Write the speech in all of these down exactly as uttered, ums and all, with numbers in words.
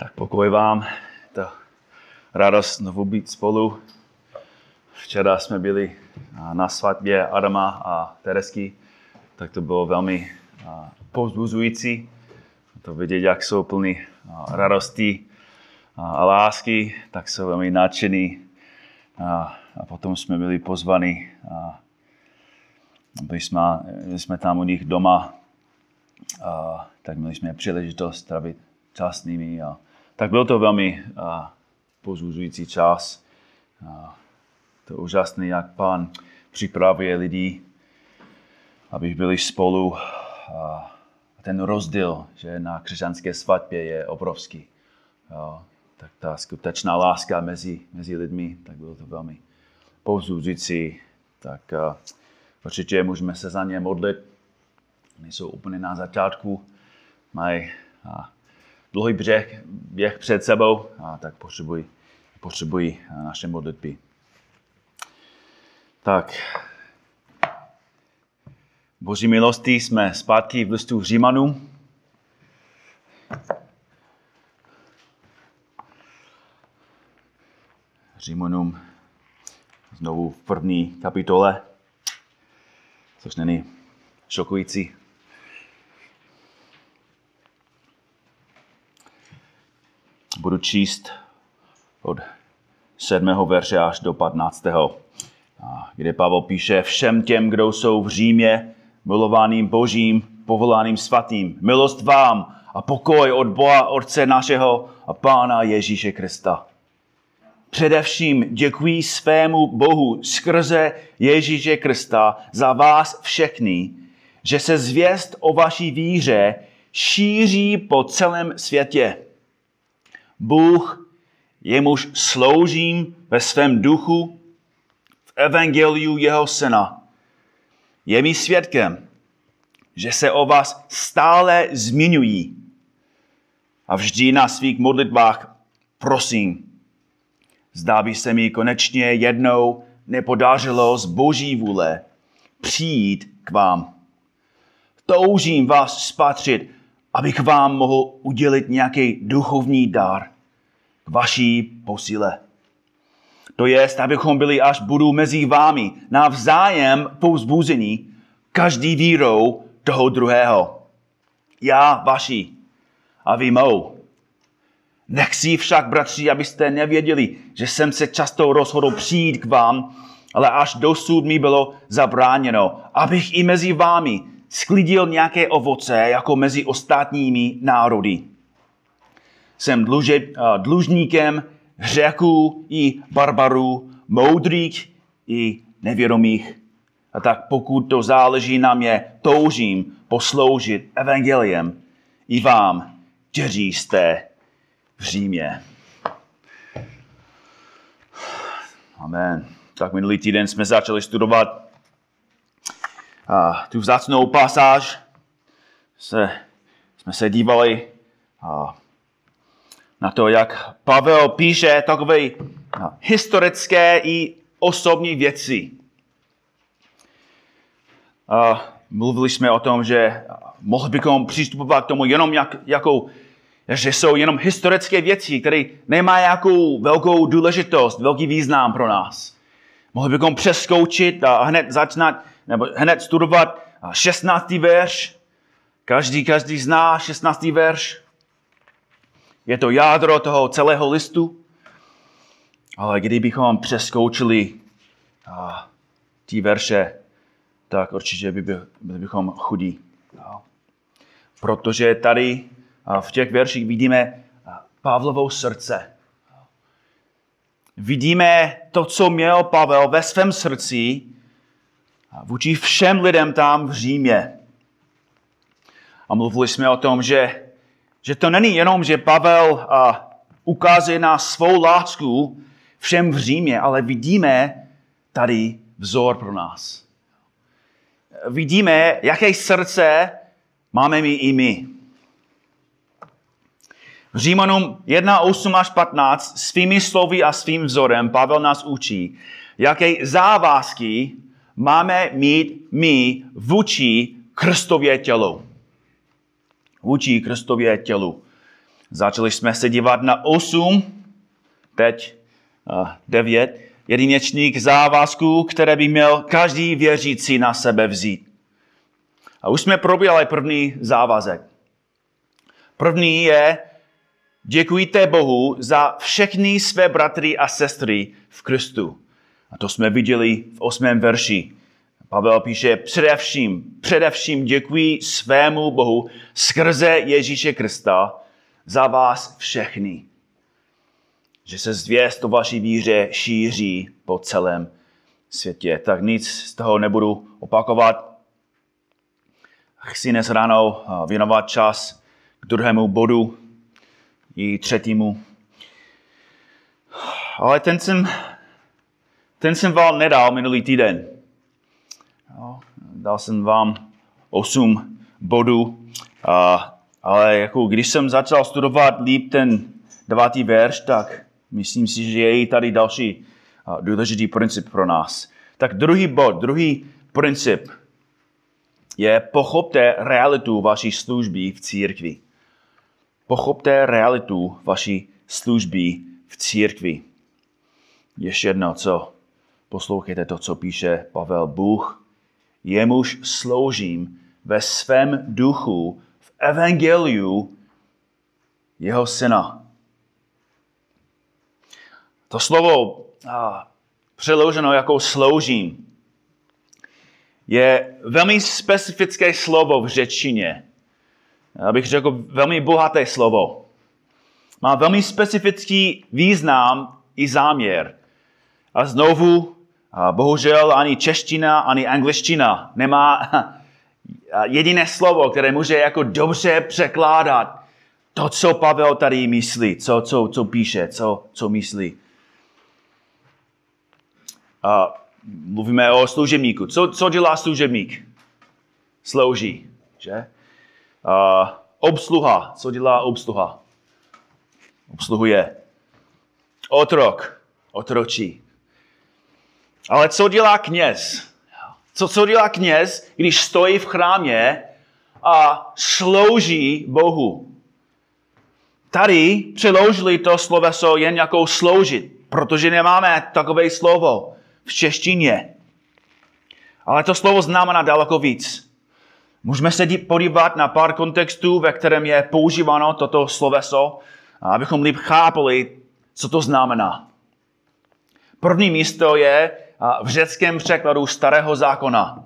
Tak pokoj vám, to radost znovu být spolu. Včera jsme byli na svatbě Adama a Terezky, tak to bylo velmi povzbuzující. To vidět, jak jsou plní radosti a lásky, tak jsou velmi nadšení. A potom jsme byli pozvaní, byli jsme, jsme tam u nich doma, a tak měli jsme příležitost trávit čas s nimi. A tak byl to velmi povzbuzující čas. A to je úžasné, jak Pán připravuje lidi, aby byli spolu. A ten rozdíl, že na křesťanské svatbě je obrovský. A tak ta skutečná láska mezi, mezi lidmi, tak bylo to velmi povzbuzující. Tak a, určitě můžeme se za ně modlit. Oni jsou úplně na začátku, mají a, dlouhý břeh, běh před sebou, a tak potřebují, potřebují naše modlitby. Tak, Boží milosti jsme zpátky v listu Římanů. Římanům znovu v první kapitole, což není šokující. Budu číst od sedmého verše až do patnáctého kde Pavel píše: Všem těm, kdo jsou v Římě, milovaným Božím, povolaným svatým, milost vám a pokoj od Boha Otce našeho a Pána Ježíše Krista. Především děkuji svému Bohu skrze Ježíše Krista za vás všechny, že se zvěst o vaší víře šíří po celém světě. Bůh, jemuž sloužím ve svém duchu v evangeliu jeho syna, je mi svědkem, že se o vás stále zmiňují a vždy na svých modlitbách prosím. Zdá by se mi konečně jednou nepodařilo z Boží vůle přijít k vám. Toužím vás spatřit, abych vám mohl udělit nějaký duchovní dar k vaší posile. To jest, abychom byli, až budu mezi vámi, navzájem povzbuzení každý vírou toho druhého. Já vaší a vy mou. Nechci však, bratři, abyste nevěděli, že jsem se často rozhodl přijít k vám, ale až dosud mi bylo zabráněno, abych i mezi vámi sklidil nějaké ovoce jako mezi ostatními národy. Jsem dluže, dlužníkem Řeků i barbarů, moudrých i nevědomých. A tak pokud to záleží na mě, toužím posloužit evangeliem i vám, kteří jste v Římě. Amen. Tak minulý týden jsme začali studovat A tu vzácnou pasáž se, jsme se dívali a na to, jak Pavel píše takové historické i osobní věci. A mluvili jsme o tom, že mohli bychom přistupovat k tomu jenom jak, jakou, že jsou jenom historické věci, které nemají jakou velkou důležitost, velký význam pro nás. Mohli bychom přeskoučit a hned začnat nebo hned studovat šestnáctý verš. Každý, každý zná šestnáctý verš. Je to jádro toho celého listu. Ale kdybychom přeskoučili a, ty verše, tak určitě by, by, bychom chudí. Protože tady a, v těch verších vidíme Pavlovo srdce. Vidíme to, co měl Pavel ve svém srdci vůči všem lidem tam v Římě. A mluvili jsme o tom, že, že to není jenom, že Pavel a, ukazuje na svou lásku všem v Římě, ale vidíme tady vzor pro nás. Vidíme, jaké srdce máme my i my. V Římanům jedna osm až patnáct svými slovy a svým vzorem Pavel nás učí, jaké závazky máme mít my vůči Kristově tělu. Vůči Kristově tělu. Začali jsme se dívat na osm, teď devět, jedinečných závazků, které by měl každý věřící na sebe vzít. A už jsme probírali první závazek. První je, děkujte Bohu za všechny své bratry a sestry v Kristu. A to jsme viděli v osmém verši. Pavel píše, především, především děkuji svému Bohu skrze Ježíše Krista za vás všechny, že se zvěst o vaší víře šíří po celém světě. Tak nic z toho nebudu opakovat. Chci dnes ráno věnovat čas k druhému bodu i třetímu. Ale ten jsem, ten jsem vám nedal minulý týden. Dal jsem vám osm bodů, ale jako když jsem začal studovat líp ten devátý verš, tak myslím si, že je tady další důležitý princip pro nás. Tak druhý bod, druhý princip je pochopte realitu vaší služby v církvi. Pochopte realitu vaší služby v církvi. Ještě jedno, co poslouchejte to, co píše Pavel. Bůh, jemuž sloužím ve svém duchu v evangeliu jeho syna. To slovo a, přeloženo jako sloužím je velmi specifické slovo v řečtině. Abych řekl, velmi bohaté slovo. Má velmi specifický význam i záměr. A znovu, a bohužel, ani čeština, ani angličtina nemá jediné slovo, které může jako dobře překládat to, co Pavel tady myslí, co, co, co píše, co, co myslí. A mluvíme o služebníku. Co, co dělá služebník? Slouží, že? Uh, obsluha. Co dělá obsluha? Obsluhuje. Otrok. Otročí. Ale co dělá kněz? Co, co dělá kněz, když stojí v chrámě a slouží Bohu? Tady přeložili to sloveso jen jako sloužit, protože nemáme takové slovo v češtině. Ale to slovo znamená daleko víc. Můžeme se podívat na pár kontextů, ve kterém je používáno toto sloveso, abychom líp chápali, co to znamená. První místo je v řeckém překladu Starého zákona.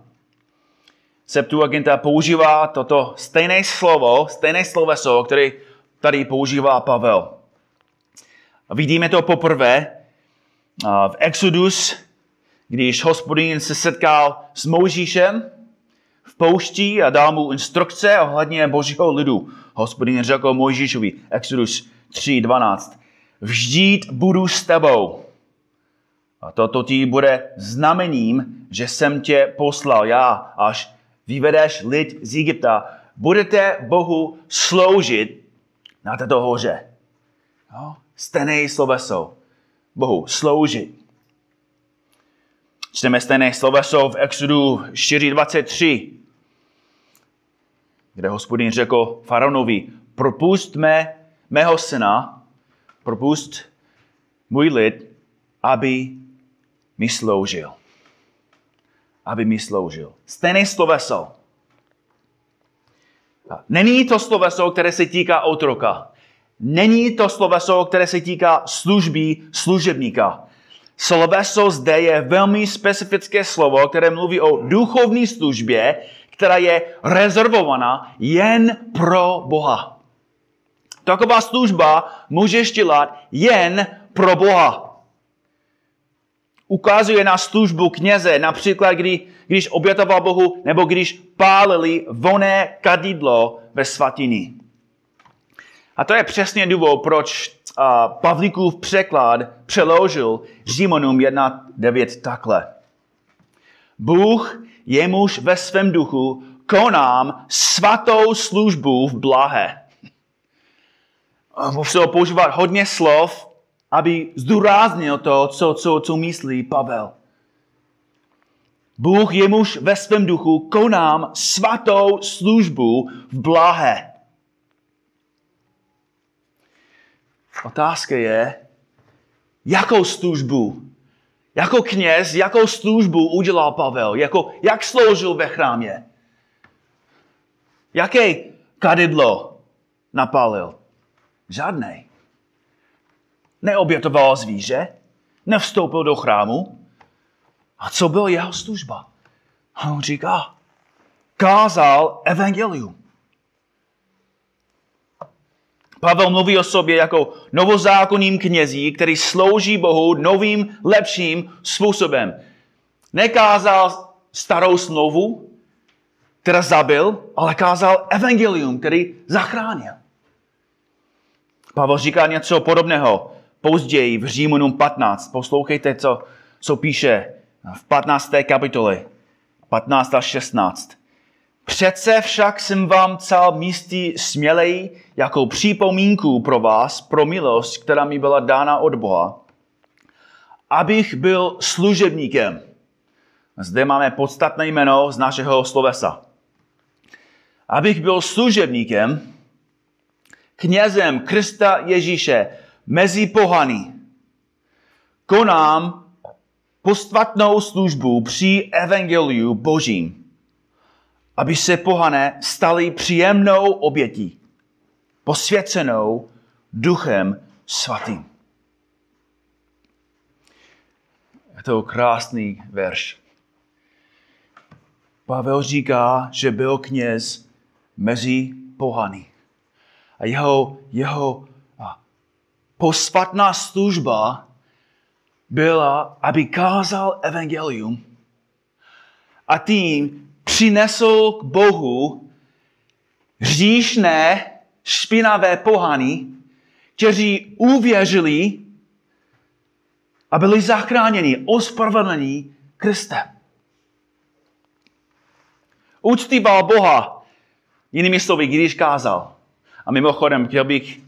Septuaginta používá toto stejné slovo, stejné sloveso, které tady používá Pavel. Vidíme to poprvé v Exodus, když Hospodin se setkal s Mojžíšem v poušti a dal mu instrukce ohledně božího lidu. Hospodin řekl Mojžíšovi, Exodus tři dvanáct, vždyť budu s tebou. A toto ti bude znamením, že jsem tě poslal já, až vyvedeš lid z Egypta. Budete Bohu sloužit na této hoře. No, stejné sloveso. Bohu sloužit. Čteme stejné sloveso v Exodu čtyři dvacet tři, kde Hospodin řekl faraonovi, propust mé, mého syna, propust můj lid, aby mi sloužil. Aby mi sloužil. Stejné sloveso. Není to sloveso, které se týká otroka. Není to sloveso, které se týká služby služebníka. Sloveso zde je velmi specifické slovo, které mluví o duchovní službě, která je rezervovaná jen pro Boha. Taková služba můžeš dělat jen pro Boha. Ukazuje na službu kněze, například kdy, když obětoval Bohu nebo když pálili vonné kadidlo ve svatyni. A to je přesně důvod, proč a Pavlíkův překlad přeložil Římanům jedna devět takhle. Bůh, jemuž ve svém duchu konám svatou službu v blahé. Musel používat hodně slov, aby zdůraznil to, co, co, co myslí Pavel. Bůh, jemuž ve svém duchu konám svatou službu v blahé. Otázka je, jakou službu, jako kněz, jakou službu udělal Pavel, jako, jak sloužil ve chrámě, jaké kadidlo napálil. Žádnej. Neobětoval zvíře, nevstoupil do chrámu. A co byla jeho služba? A on říká, kázal evangelium. Pavel mluví o sobě jako novozákonním knězi, který slouží Bohu novým, lepším způsobem. Nekázal starou smlouvu, která zabil, ale kázal evangelium, který zachránil. Pavel říká něco podobného později v Římanům patnáct. Poslouchejte, co, co píše v patnácté kapitoli, patnáct a šestnáct. Přece však jsem vám psal místy směleji jako připomínku pro vás, pro milost, která mi byla dána od Boha, abych byl služebníkem. Zde máme podstatné jméno z našeho slovesa. Abych byl služebníkem, knězem Krista Ježíše mezi pohany, konám posvatnou službu při evangeliu Božím, aby se pohané stali příjemnou obětí, posvěcenou Duchem Svatým. Je to krásný verš. Pavel říká, že byl kněz mezi pohany. A jeho, jeho posvatná služba byla, aby kázal evangelium a tím přinesl k Bohu hříšné, špinavé pohany, kteří uvěřili a byli zachráněni, ospravedlněni Kristem. Uctíval Boha, jinými slovy, když kázal. A mimochodem, chtěl bych,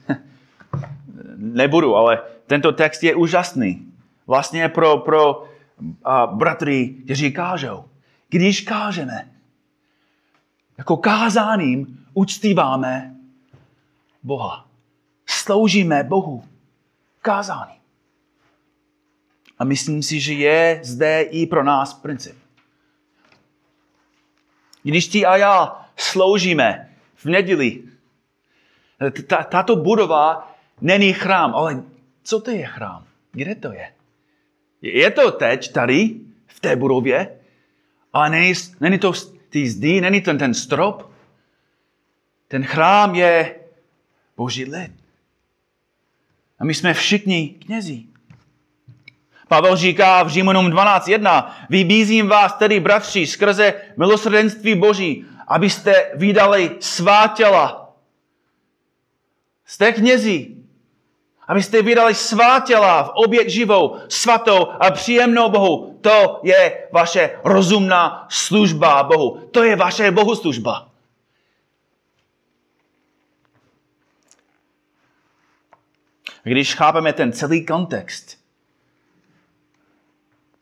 nebudu, ale tento text je úžasný. Vlastně pro, pro uh, bratry, kteří kážou. Když kážeme, jako kázáním uctíváme Boha. Sloužíme Bohu kázáním. A myslím si, že je zde i pro nás princip. Když ty a já sloužíme v neděli, tato budova není chrám, ale co to je chrám? Kde to je? Je to teď tady, v té budově, ale není, není to ty zdi, není ten, ten strop. Ten chrám je Boží lid. A my jsme všichni knězi. Pavel říká v Římanům dvanáct jedna, vybízím vás tedy, bratři, skrze milosrdenství Boží, abyste vydali svá těla. Jste knězi. Abyste vydali svá těla v oběť živou, svatou a příjemnou Bohu. To je vaše rozumná služba Bohu. To je vaše bohoslužba. Když chápeme ten celý kontext,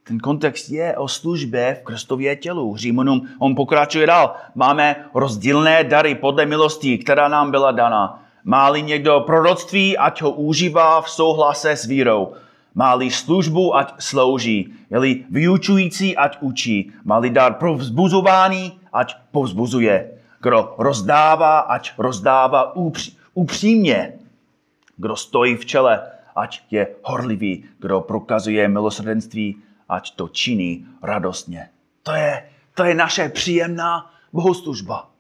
ten kontext je o službě v Kristově tělu. Římanům, on pokračuje dál. Máme rozdílné dary podle milosti, která nám byla dána. Má-li někdo proroctví, ať ho užívá v souhlase s vírou. Má-li službu, ať slouží. Je-li vyučující, ať učí. Má-li dar pro vzbuzování, ať povzbuzuje. Kdo rozdává, ať rozdává upří, upřímně. Kdo stojí v čele, ať je horlivý. Kdo prokazuje milosrdenství, ať to činí radostně. To je, to je naše příjemná bohoslužba.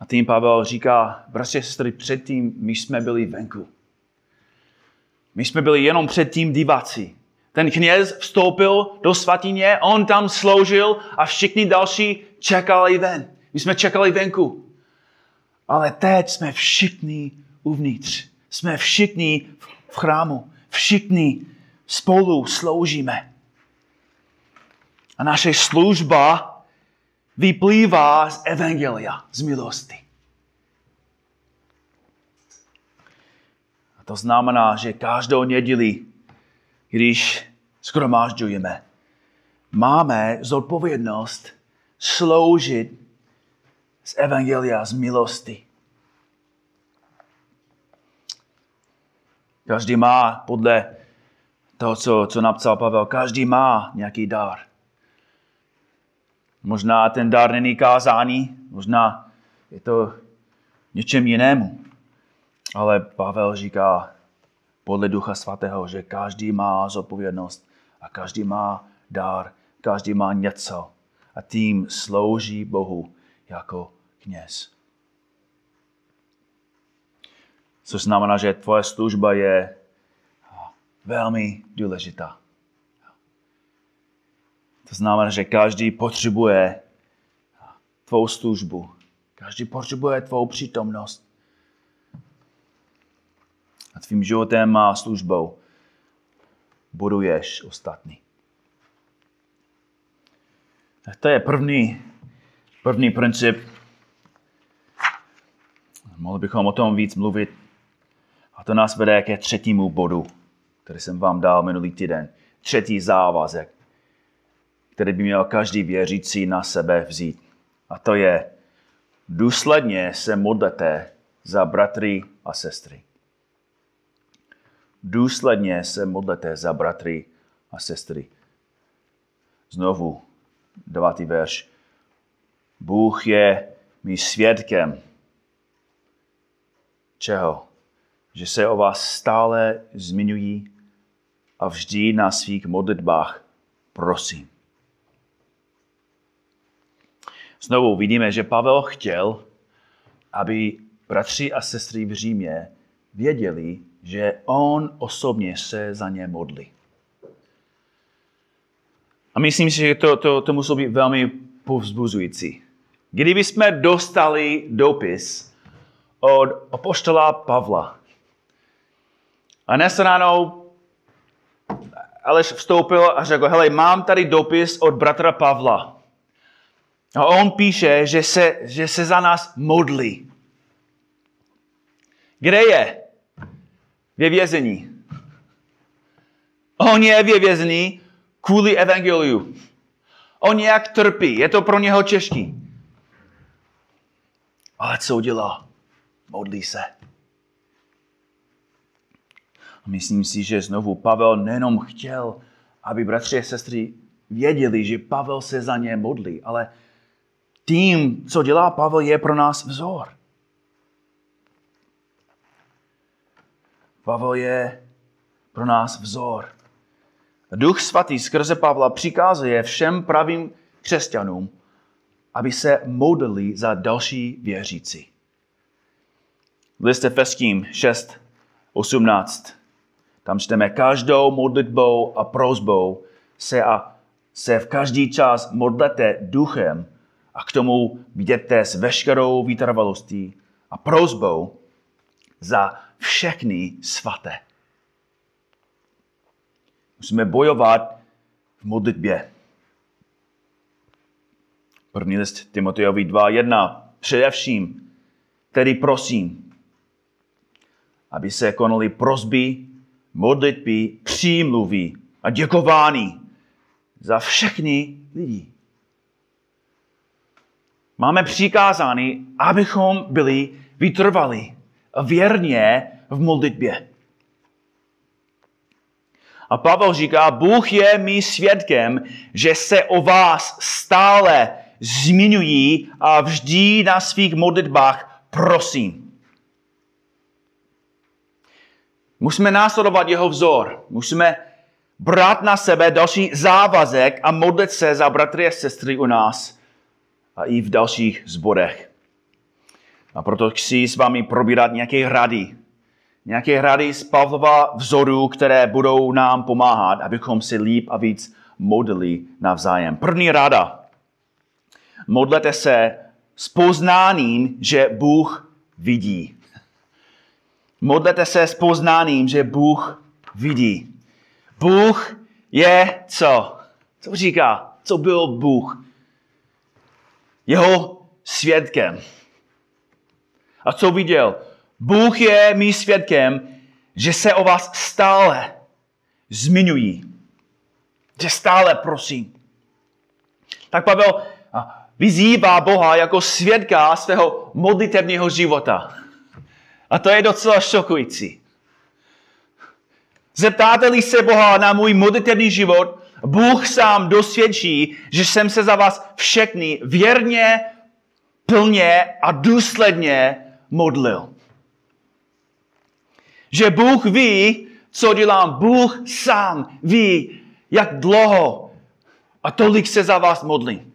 A tím Pavel říká, bratře, sestry, předtím my jsme byli venku. My jsme byli jenom předtím diváci. Ten kněz vstoupil do svatyně, on tam sloužil a všichni další čekali ven. My jsme čekali venku. Ale teď jsme všichni uvnitř. Jsme všichni v chrámu. Všichni spolu sloužíme. A naše služba vyplývá z evangelia, z milosti. A to znamená, že každou neděli, když shromažďujeme, máme zodpovědnost sloužit z evangelia, z milosti. Každý má, podle toho, co, co napsal Pavel, každý má nějaký dar. Možná ten dar není kázání, možná je to něčem jinému. Ale Pavel říká podle Ducha Svatého, že každý má zodpovědnost a každý má dar, každý má něco a tím slouží Bohu jako kněz. Což znamená, že tvoje služba je velmi důležitá. To znamená, že každý potřebuje tvou službu. Každý potřebuje tvou přítomnost. A tvým životem a službou buduješ ostatní. Tak to je první, první princip. Mohli bychom o tom víc mluvit. A to nás vede ke třetímu bodu, který jsem vám dal minulý týden. Třetí závazek, který by měl každý věřící na sebe vzít. A to je, důsledně se modlete za bratry a sestry. Důsledně se modlete za bratry a sestry. Znovu, devátý verš. Bůh je mým svědkem. Čeho? Že se o vás stále zmiňují a vždy na svých modlitbách prosím. Znovu vidíme, že Pavel chtěl, aby bratři a sestry v Římě věděli, že on osobně se za ně modlí. A myslím si, že to, to, to muselo být velmi povzbuzující. Kdyby jsme dostali dopis od apoštola Pavla a dnes ráno Aleš vstoupil a řekl, hele, mám tady dopis od bratra Pavla. A on píše, že se, že se za nás modlí. Kde je? Ve vězení. On je ve vězení kvůli evangeliu. On nějak trpí, je to pro něho těžké. Ale co dělá? Modlí se. A myslím si, že znovu Pavel nejenom chtěl, aby bratři a sestry věděli, že Pavel se za ně modlí, ale tím, co dělá Pavel, je pro nás vzor. Pavel je pro nás vzor. Duch Svatý skrze Pavla přikazuje všem pravým křesťanům, aby se modlili za další věřící. List Efeským šest osmnáct. Tam čteme, každou modlitbou a prosbou se, a, se v každý čas modlete duchem a k tomu bděte s veškerou vytrvalostí a prosbou za všechny svaté. Musíme bojovat v modlitbě. První list Timotejovi dva jedna. Především, tedy prosím, aby se konaly prosby, modlitby, přímluvy a děkování za všechny lidi. Máme přikázány, abychom byli vytrvalí a věrně v modlitbě. A Pavel říká, Bůh je mým svědkem, že se o vás stále zmiňují a vždy na svých modlitbách prosím. Musíme následovat jeho vzor. Musíme brát na sebe další závazek a modlit se za bratry a sestry u nás a i v dalších sborech. A proto chci s vámi probírat nějaké rady. Nějaké rady z Pavlova vzoru, které budou nám pomáhat, abychom si líp a víc modlili navzájem. První rada. Modlete se s poznáním, že Bůh vidí. Modlete se s poznáním, že Bůh vidí. Bůh je co? Co říká? Co byl Bůh? Jeho svědkem. A co viděl? Bůh je mým svědkem, že se o vás stále zmiňují. Že stále prosím. Tak Pavel vyzývá Boha jako svědka svého modlitevního života. A to je docela šokující. Zeptáte-li se Boha na můj modlitevní život, Bůh sám dosvědčí, že jsem se za vás všechny věrně, plně a důsledně modlil. Že Bůh ví, co dělám. Bůh sám ví, jak dlouho a tolik se za vás modlím.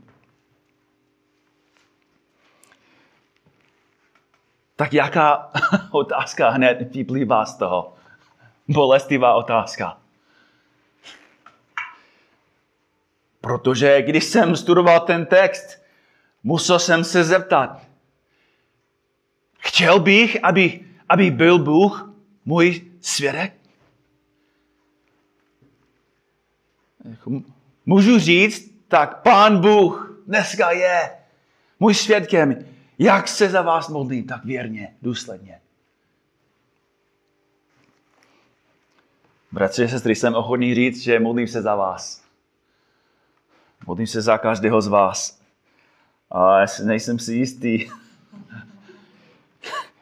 Tak jaká otázka hned vyplývá z toho? Bolestivá otázka. Protože když jsem studoval ten text, musel jsem se zeptat. Chtěl bych, aby, aby byl Bůh můj svědek? Můžu říct, tak Pán Bůh dneska je můj svědkem, jak se za vás modlím, tak věrně, důsledně. Bratři a sestry, jsem ochotný říct, že modlím se za vás. Modlím se za každého z vás. A nejsem si jistý,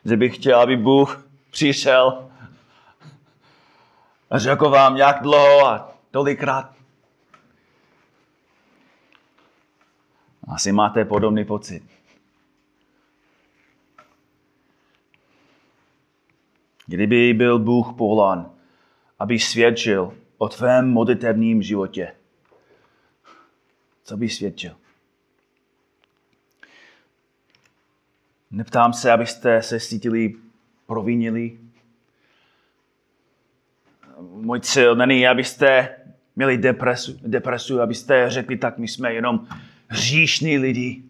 že bych chtěl, aby Bůh přišel a řekl vám, jak dlouho a tolikrát. Asi máte podobný pocit. Kdyby byl Bůh povolán, aby svědčil o tvém modlitevním životě, co by svědčil? Neptám se, abyste se cítili provinili. Můj cíl není, abyste měli depresu, depresu, abyste řekli, tak my jsme jenom hříšní lidi.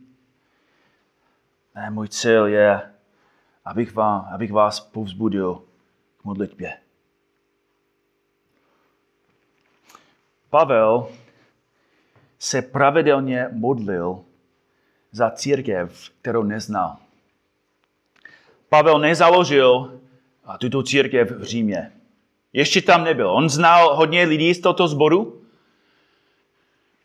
Ne, můj cíl je, abych vás, abych vás povzbudil k modlitbě. Pavel se pravidelně modlil za církev, kterou neznal. Pavel nezaložil tuto církev v Římě. Ještě tam nebyl. On znal hodně lidí z tohoto sboru,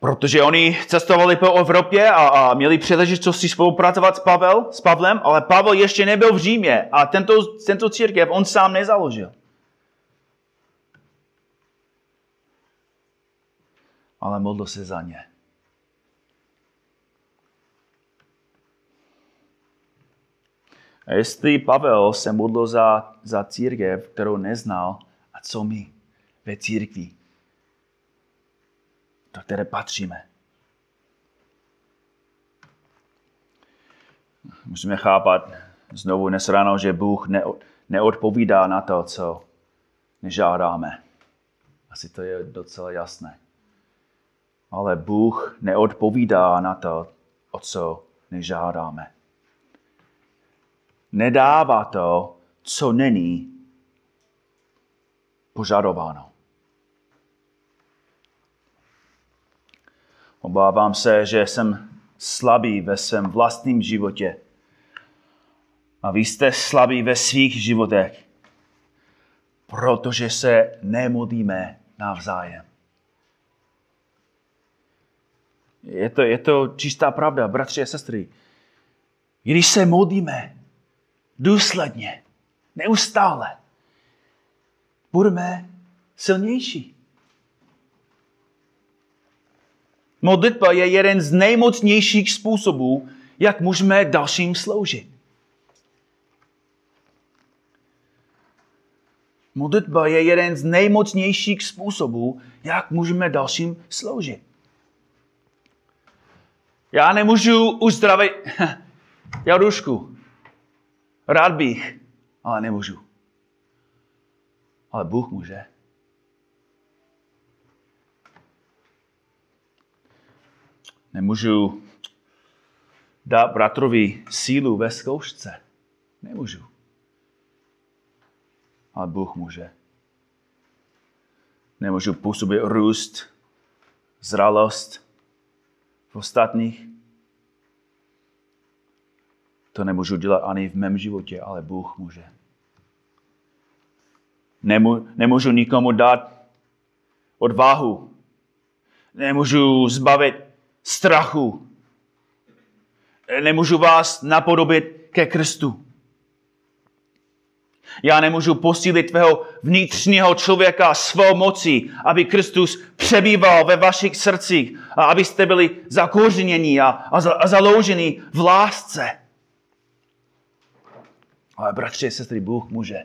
protože oni cestovali po Evropě a, a měli příležitosti spolupracovat s, Pavel, s Pavlem, ale Pavel ještě nebyl v Římě a tento, tento církev on sám nezaložil. Ale modlil se za ně. A jestli Pavel se modlil za, za církev, kterou neznal, a co my ve církvi, do které patříme. Musíme chápat znovu dnes ráno, že Bůh neodpovídá na to, co nežádáme. Asi to je docela jasné. Ale Bůh neodpovídá na to, o co nežádáme. Nedává to, co není požadováno. Obávám se, že jsem slabý ve svém vlastním životě. A vy jste slabí ve svých životech, protože se nemodlíme navzájem. Je to, je to čistá pravda, bratři a sestry. Když se modlíme důsledně, neustále, budeme silnější. Modlitba je jeden z nejmocnějších způsobů, jak můžeme dalším sloužit. Modlitba je jeden z nejmocnějších způsobů, jak můžeme dalším sloužit. Já nemůžu uzdravit Jarušku. Rád bych, ale nemůžu. Ale Bůh může. Nemůžu dát bratrovi sílu ve zkoušce. Nemůžu. Ale Bůh může. Nemůžu působit růst, zralost v ostatních. To nemůžu dělat ani v mém životě, ale Bůh může. Nemů- nemůžu nikomu dát odvahu. Nemůžu zbavit strachu. nemůžu vás napodobit ke krstu. Já nemůžu posílit tvého vnitřního člověka svou mocí, aby Kristus přebýval ve vašich srdcích a abyste byli zakořeněni a, a, za, a založeni v lásce. Ale bratři a sestry, Bůh může.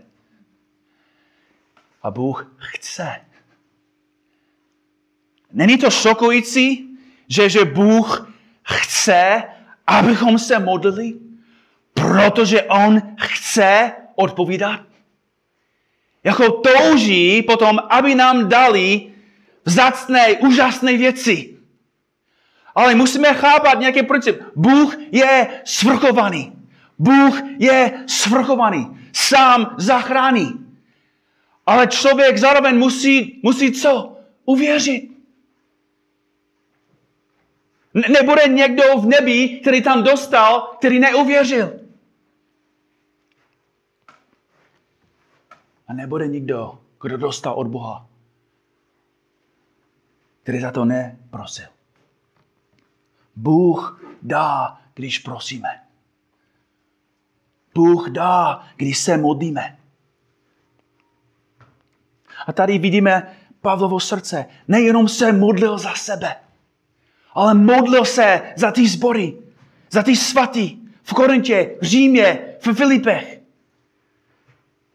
A Bůh chce. Není to šokující, že, že Bůh chce, abychom se modlili, protože On chce odpovídat? Jako touží potom, aby nám dali vzácné, úžasné věci. Ale musíme chápat nějaký princip. Bůh je svrchovaný. Bůh je svrchovaný. Sám zachrání. Ale člověk zároveň musí, musí co? Uvěřit. Nebude někdo v nebi, který tam dostal, který neuvěřil. A nebude nikdo, kdo dostal od Boha, který za to neprosil. Bůh dá, když prosíme. Bůh dá, když se modlíme. A tady vidíme Pavlovo srdce. Nejenom se modlil za sebe, ale modlil se za ty sbory, za ty svatý v Korintě, v Římě, v Filipech.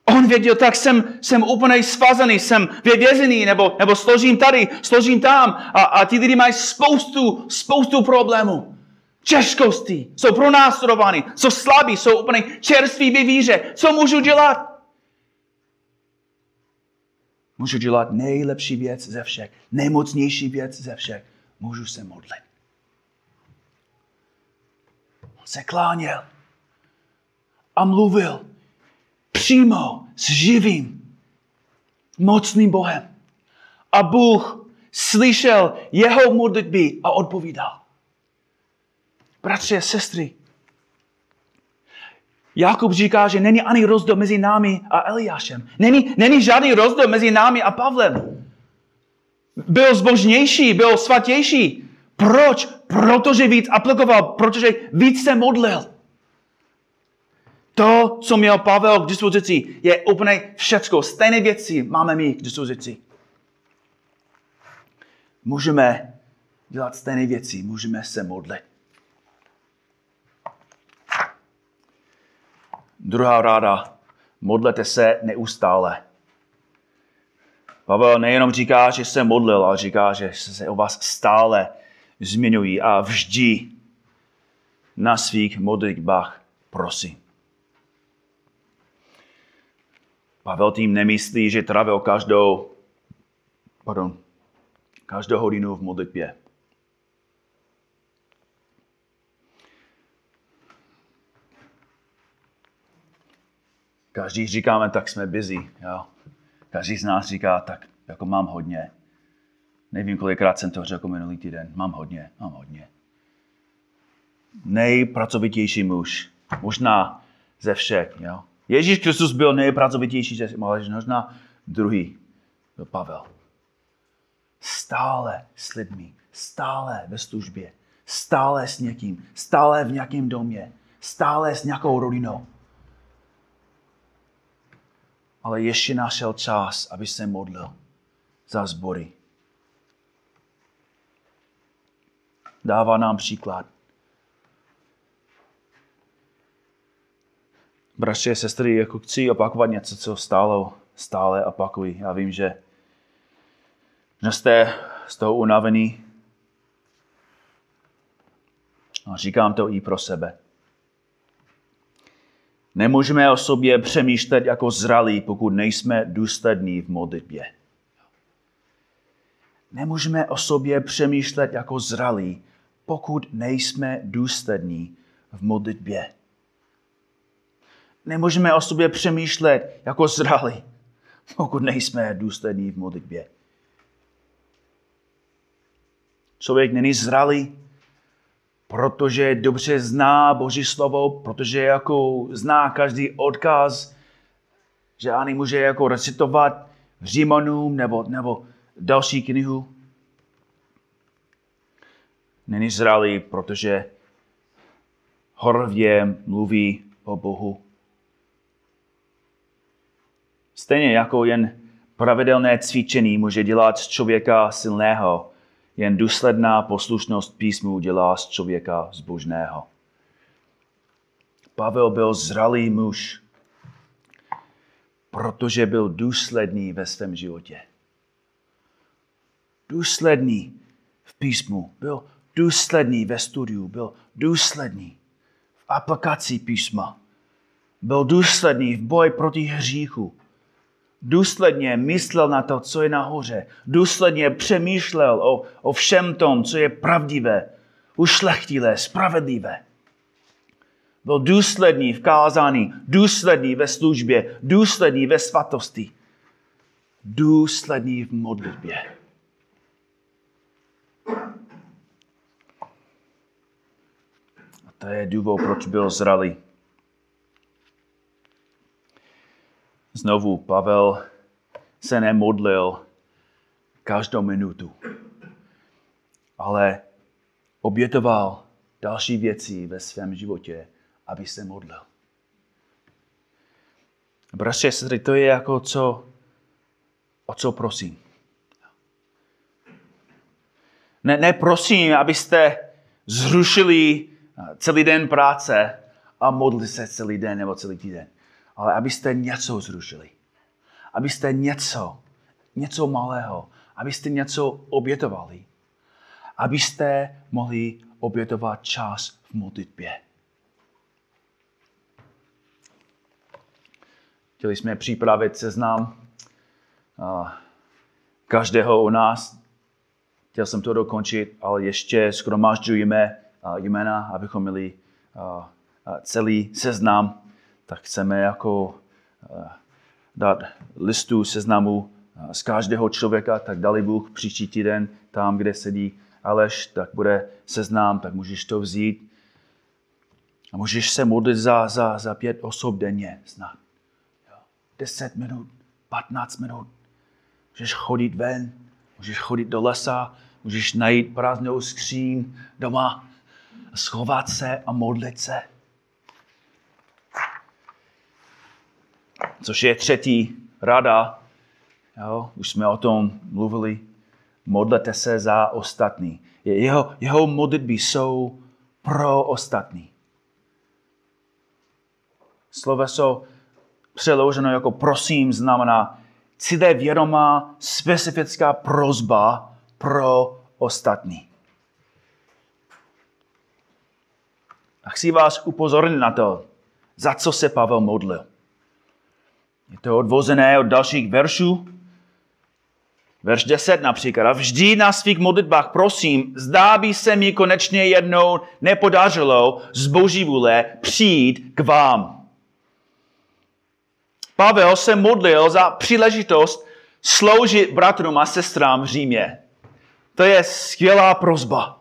On věděl, tak jsem, jsem úplně svazaný, jsem věvězený, nebo, nebo složím tady, složím tam. A, a ti lidi mají spoustu, spoustu problémů. Těžkosti, jsou pronásledovány, jsou slabí, jsou úplně čerství ve víře. Co můžu dělat? Můžu dělat nejlepší věc ze všech, nejmocnější věc ze všech. Můžu se modlit. On se kláněl a mluvil přímo s živým, mocným Bohem. A Bůh slyšel jeho modlitby a odpovídal. Bratři a sestry, Jakub říká, že není ani rozdíl mezi námi a Eliášem. Není, není žádný rozdíl mezi námi a Pavlem. Byl zbožnější, byl svatější. Proč? Protože víc aplikoval, protože víc se modlil. To, co měl Pavel k dispozici, je úplně všecko. Stejné věci máme my k dispozici. Můžeme dělat stejné věci, můžeme se modlit. Druhá ráda, modlete se neustále. Pavel nejenom říká, že se modlil, ale říká, že se o vás stále zmiňují a vždy na svých modlitbách prosí. Pavel tím nemyslí, že trávil každou, pardon, každou hodinu v modlitbě. Každý říkáme, tak jsme busy, jo. Každý z nás říká, tak jako mám hodně. Nevím, kolikrát jsem to řekl minulý týden. Mám hodně, mám hodně. Nejpracovitější muž. Možná ze všech. Jo? Ježíš Kristus byl nejpracovitější, že možná druhý byl Pavel. Stále s lidmi, stále ve službě, stále s někým, stále v nějakém domě, stále s nějakou rodinou. Ale ještě našel čas, aby se modlil za sbory. Dává nám příklad. Bratři a sestry, jako chci opakovat něco, co stále, stále opakují. Já vím, že jste z toho unavení. A říkám to i pro sebe. Nemůžeme o sobě přemýšlet jako zralí, pokud nejsme důslední v modlitbě. Nemůžeme o sobě přemýšlet jako zralí, pokud nejsme důslední v modlitbě. Nemůžeme o sobě přemýšlet jako zralí, pokud nejsme důslední v modlitbě. Člověk není zralý, protože dobře zná Boží slovo, protože jako zná každý odkaz, že ani může jako recitovat Římanům nebo, nebo další knihu. Není zralý, protože horvě mluví o Bohu. Stejně jako jen pravidelné cvičení může dělat z člověka silného, jen důsledná poslušnost písmu dělá z člověka zbožného. Pavel byl zralý muž, protože byl důsledný ve svém životě. Důsledný v písmu, byl důsledný ve studiu, byl důsledný v aplikaci písma, byl důsledný v boji proti hříchu, důsledně myslel na to, co je nahoře, důsledně přemýšlel o, o všem tom, co je pravdivé, ušlechtilé, spravedlivé. Byl důsledný v kázání, důsledný ve službě, důsledný ve svatosti, důsledný v modlitbě. A to je důvod, proč byl zralý. Znovu Pavel se nemodlil každou minutu, ale obětoval další věci ve svém životě, aby se modlil. Bratře, to je jako co, o co prosím. Ne, ne prosím, abyste zrušili celý den práce a modlili se celý den nebo celý týden. Ale abyste něco zrušili. Abyste něco, něco malého, abyste něco obětovali. Abyste mohli obětovat čas v modlitbě. Chtěli jsme připravit seznam každého u nás. Chtěl jsem to dokončit, ale ještě shromažďujeme jména, abychom měli celý seznam. Tak chceme jako dát listu seznamu z každého člověka, tak dali Bůh příští týden tam, kde sedí Aleš, tak bude seznam, tak můžeš to vzít. A můžeš se modlit za, za, za pět osob denně snad. deset minut, patnáct minut. Můžeš chodit ven, můžeš chodit do lesa, můžeš najít prázdnou skříň doma, schovat se a modlit se. Což je třetí rada, jo, už jsme o tom mluvili, modlete se za ostatní. Jeho, jeho modlitby jsou pro ostatní. Sloveso přeloženo jako prosím znamená cílevědomá specifická prosba pro ostatní. A chci vás upozornit na to, za co se Pavel modlil. Je to odvozené od dalších veršů. Verš deset například. A vždy na svých modlitbách prosím, zdá by se mi konečně jednou nepodařilo z Boží vůle přijít k vám. Pavel se modlil za příležitost sloužit bratrům a sestrám v Římě. To je skvělá prosba.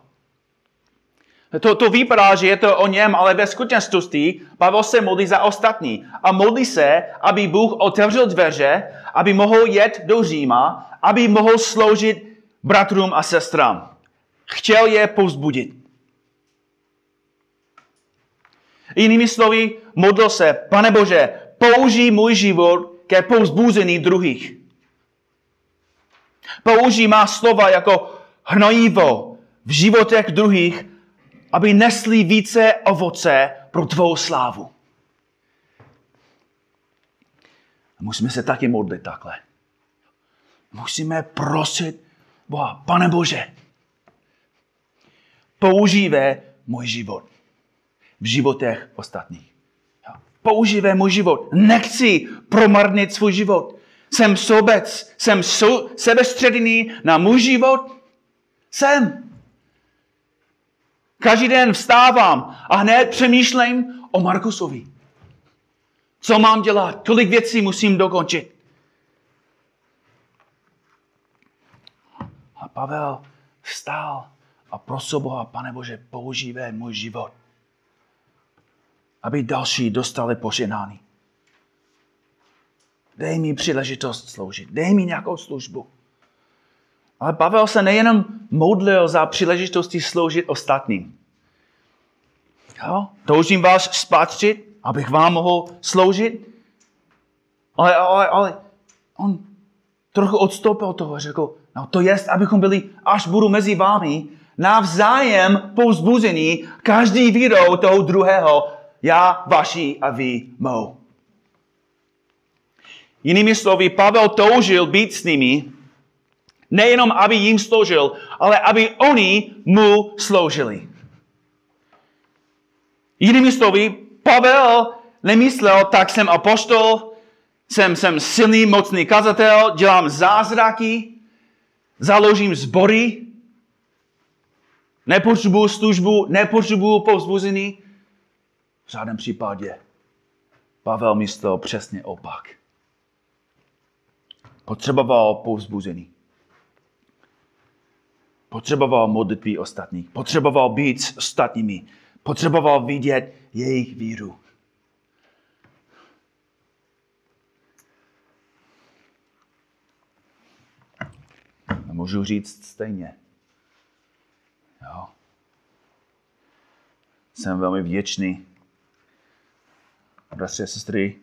To, to vypadá, že je to o něm, ale ve skutečnosti Pavel se modlí za ostatní. A modlí se, aby Bůh otevřel dveře, aby mohl jet do Říma, aby mohl sloužit bratrům a sestrám. Chtěl je povzbudit. Jinými slovy, modlil se, Pane Bože, použij můj život ke povzbuzení druhých. Použij má slova jako hnojivo v životech druhých, aby nesli více ovoce pro tvou slávu. A musíme se taky modlit takhle. Musíme prosit Boha, Pane Bože, používej můj život v životech ostatních. Používej můj život. Nechci promarnit svůj život. Jsem sobec, jsem so, sebestředný na můj život. Jsem. Každý den vstávám a hned přemýšlím o Markusovi. Co mám dělat? Kolik věcí musím dokončit? A Pavel vstál a prosil Boha, Pane Bože, používej můj život, aby další dostali požehnání. Dej mi příležitost sloužit, dej mi nějakou službu. Ale Pavel se nejenom modlil za příležitosti sloužit ostatním. Jo? Toužím vás spatřit, abych vám mohl sloužit. Ale, ale, ale on trochu odstoupil od toho a řekl, no to jest, abychom byli, až budu mezi vámi, navzájem povzbuzení, každý vírou toho druhého, já vaší a vy mou. Jinými slovy, Pavel toužil být s nimi, nejenom aby jim sloužil, ale aby oni mu sloužili. Jinými slovy, Pavel nemyslel, tak jsem apoštol, jsem, jsem silný, mocný kazatel, dělám zázraky, založím sbory, nepotřebuji službu, nepotřebuji povzbuzení. V žádném případě Pavel myslel přesně opak. Potřeboval povzbuzení. Potřeboval modlitby ostatních. Potřeboval být s ostatními. Potřeboval vidět jejich víru. A můžu říct stejně. Jo. Jsem velmi vděčný. Bratři a sestry,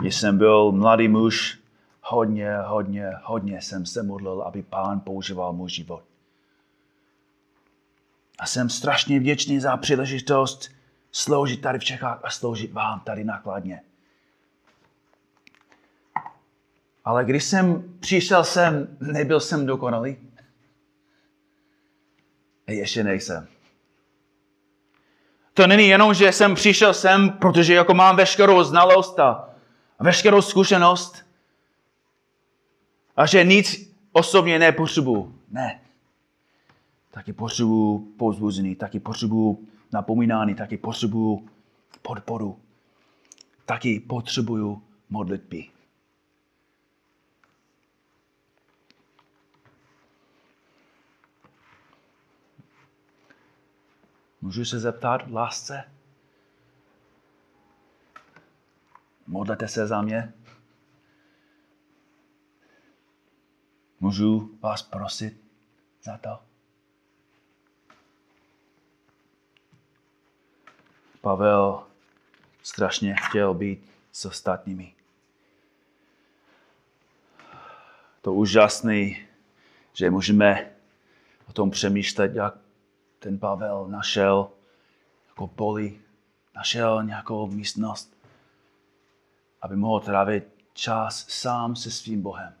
když jsem byl mladý muž, hodně, hodně, hodně jsem se modlil, aby Pán používal můj život. A jsem strašně vděčný za příležitost sloužit tady v Čechách a sloužit vám tady na Kladně. Ale když jsem přišel sem, nebyl jsem dokonalý. Ještě nejsem. To není jenom, že jsem přišel sem, protože jako mám veškerou znalost a veškerou zkušenost a že nic osobně nepotřebuji. Ne. Taky potřebuji povzbuzení, taky potřebuji napomínání, taky potřebuji podporu, taky potřebuji modlitby. Můžu se zeptat v lásce? Modlete se za mě? Můžu vás prosit za to? Pavel strašně chtěl být s ostatními. To je úžasné, že můžeme o tom přemýšlet, jak ten Pavel našel jako poli, našel nějakou místnost, aby mohl trávit čas sám se svým Bohem.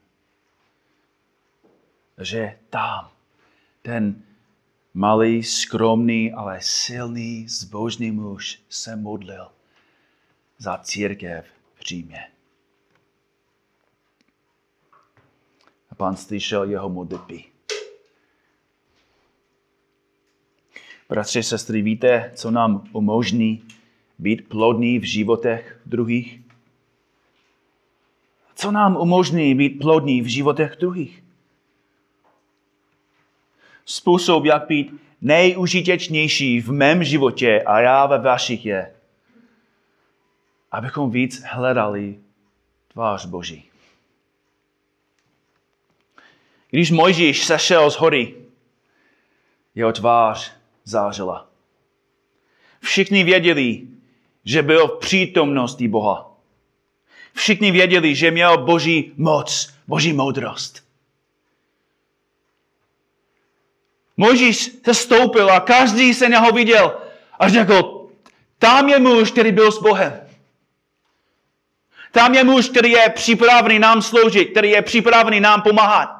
Že tam ten malý, skromný, ale silný, zbožný muž se modlil za církev v Římě. A Pán slyšel jeho modlitby. Bratři, sestry, víte, co nám umožní být plodný v životech druhých? Co nám umožní být plodný v životech druhých? Způsob, jak být nejužitečnější v mém životě a já ve vašich je, abychom víc hledali tvář Boží. Když Mojžíš sešel z hory, jeho tvář zářila. Všichni věděli, že byl v přítomnosti Boha. Všichni věděli, že měl Boží moc, Boží moudrost. Mojžíš se stoupil a každý se něho viděl a řekl, tam je muž, který byl s Bohem. Tam je muž, který je připravený nám sloužit, který je připravený nám pomáhat.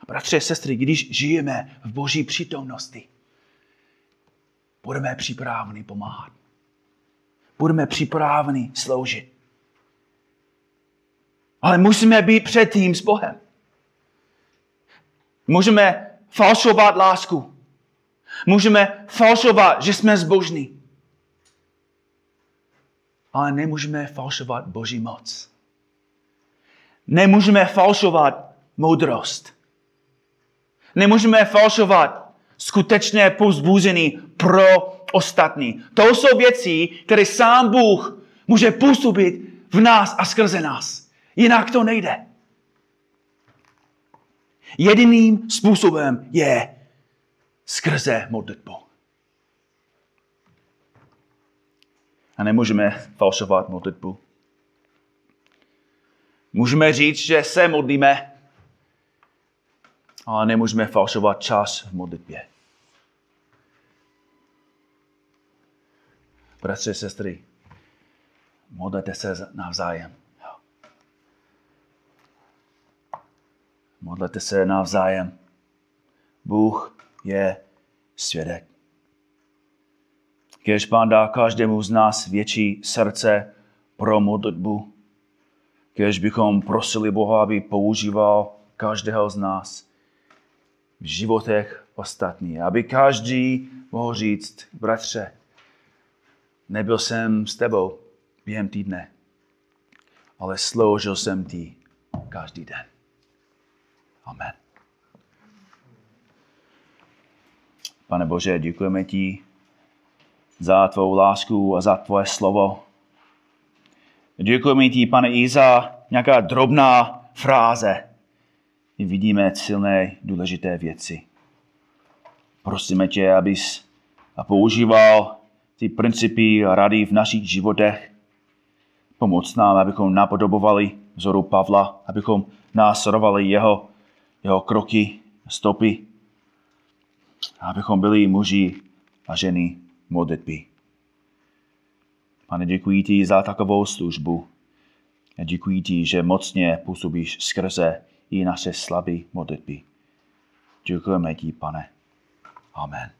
A bratře a sestry, když žijeme v Boží přítomnosti, budeme připraveni pomáhat. Budeme připraveni sloužit. Ale musíme být předtím s Bohem. Můžeme falšovat lásku. Můžeme falšovat, že jsme zbožní. Ale nemůžeme falšovat Boží moc. Nemůžeme falšovat moudrost. Nemůžeme falšovat skutečné povzbuzení pro ostatní. To jsou věci, které sám Bůh může působit v nás a skrze nás. Jinak to nejde. Jediným způsobem je skrze modlitbu. a nemůžeme falšovat modlitbu. Můžeme říct, že se modlíme, ale nemůžeme falšovat čas v modlitbě. Bratři, sestry, modlete se navzájem. Modlete se navzájem. Bůh je svědek. Kéž Pán dá každému z nás větší srdce pro modlitbu. Kéž bychom prosili Boha, aby používal každého z nás v životech ostatní. Aby každý mohl říct, bratře, nebyl jsem s tebou během týdne, ale sloužil jsem ti každý den. Amen. Pane Bože, děkujeme ti za tvou lásku a za tvoje slovo. Děkujeme ti, Pane, i za nějaká drobná fráze. Vidíme silné, důležité věci. Prosíme tě, abys používal ty principy a rady v našich životech. Pomoc nám, abychom napodobovali vzoru Pavla, abychom následovali jeho, jeho kroky, stopy, abychom byli muži a ženy modlitby. Pane, děkuji ti za takovou službu. A děkuji ti, že mocně působíš skrze i naše slabé modlitby. Děkujeme ti, Pane. Amen.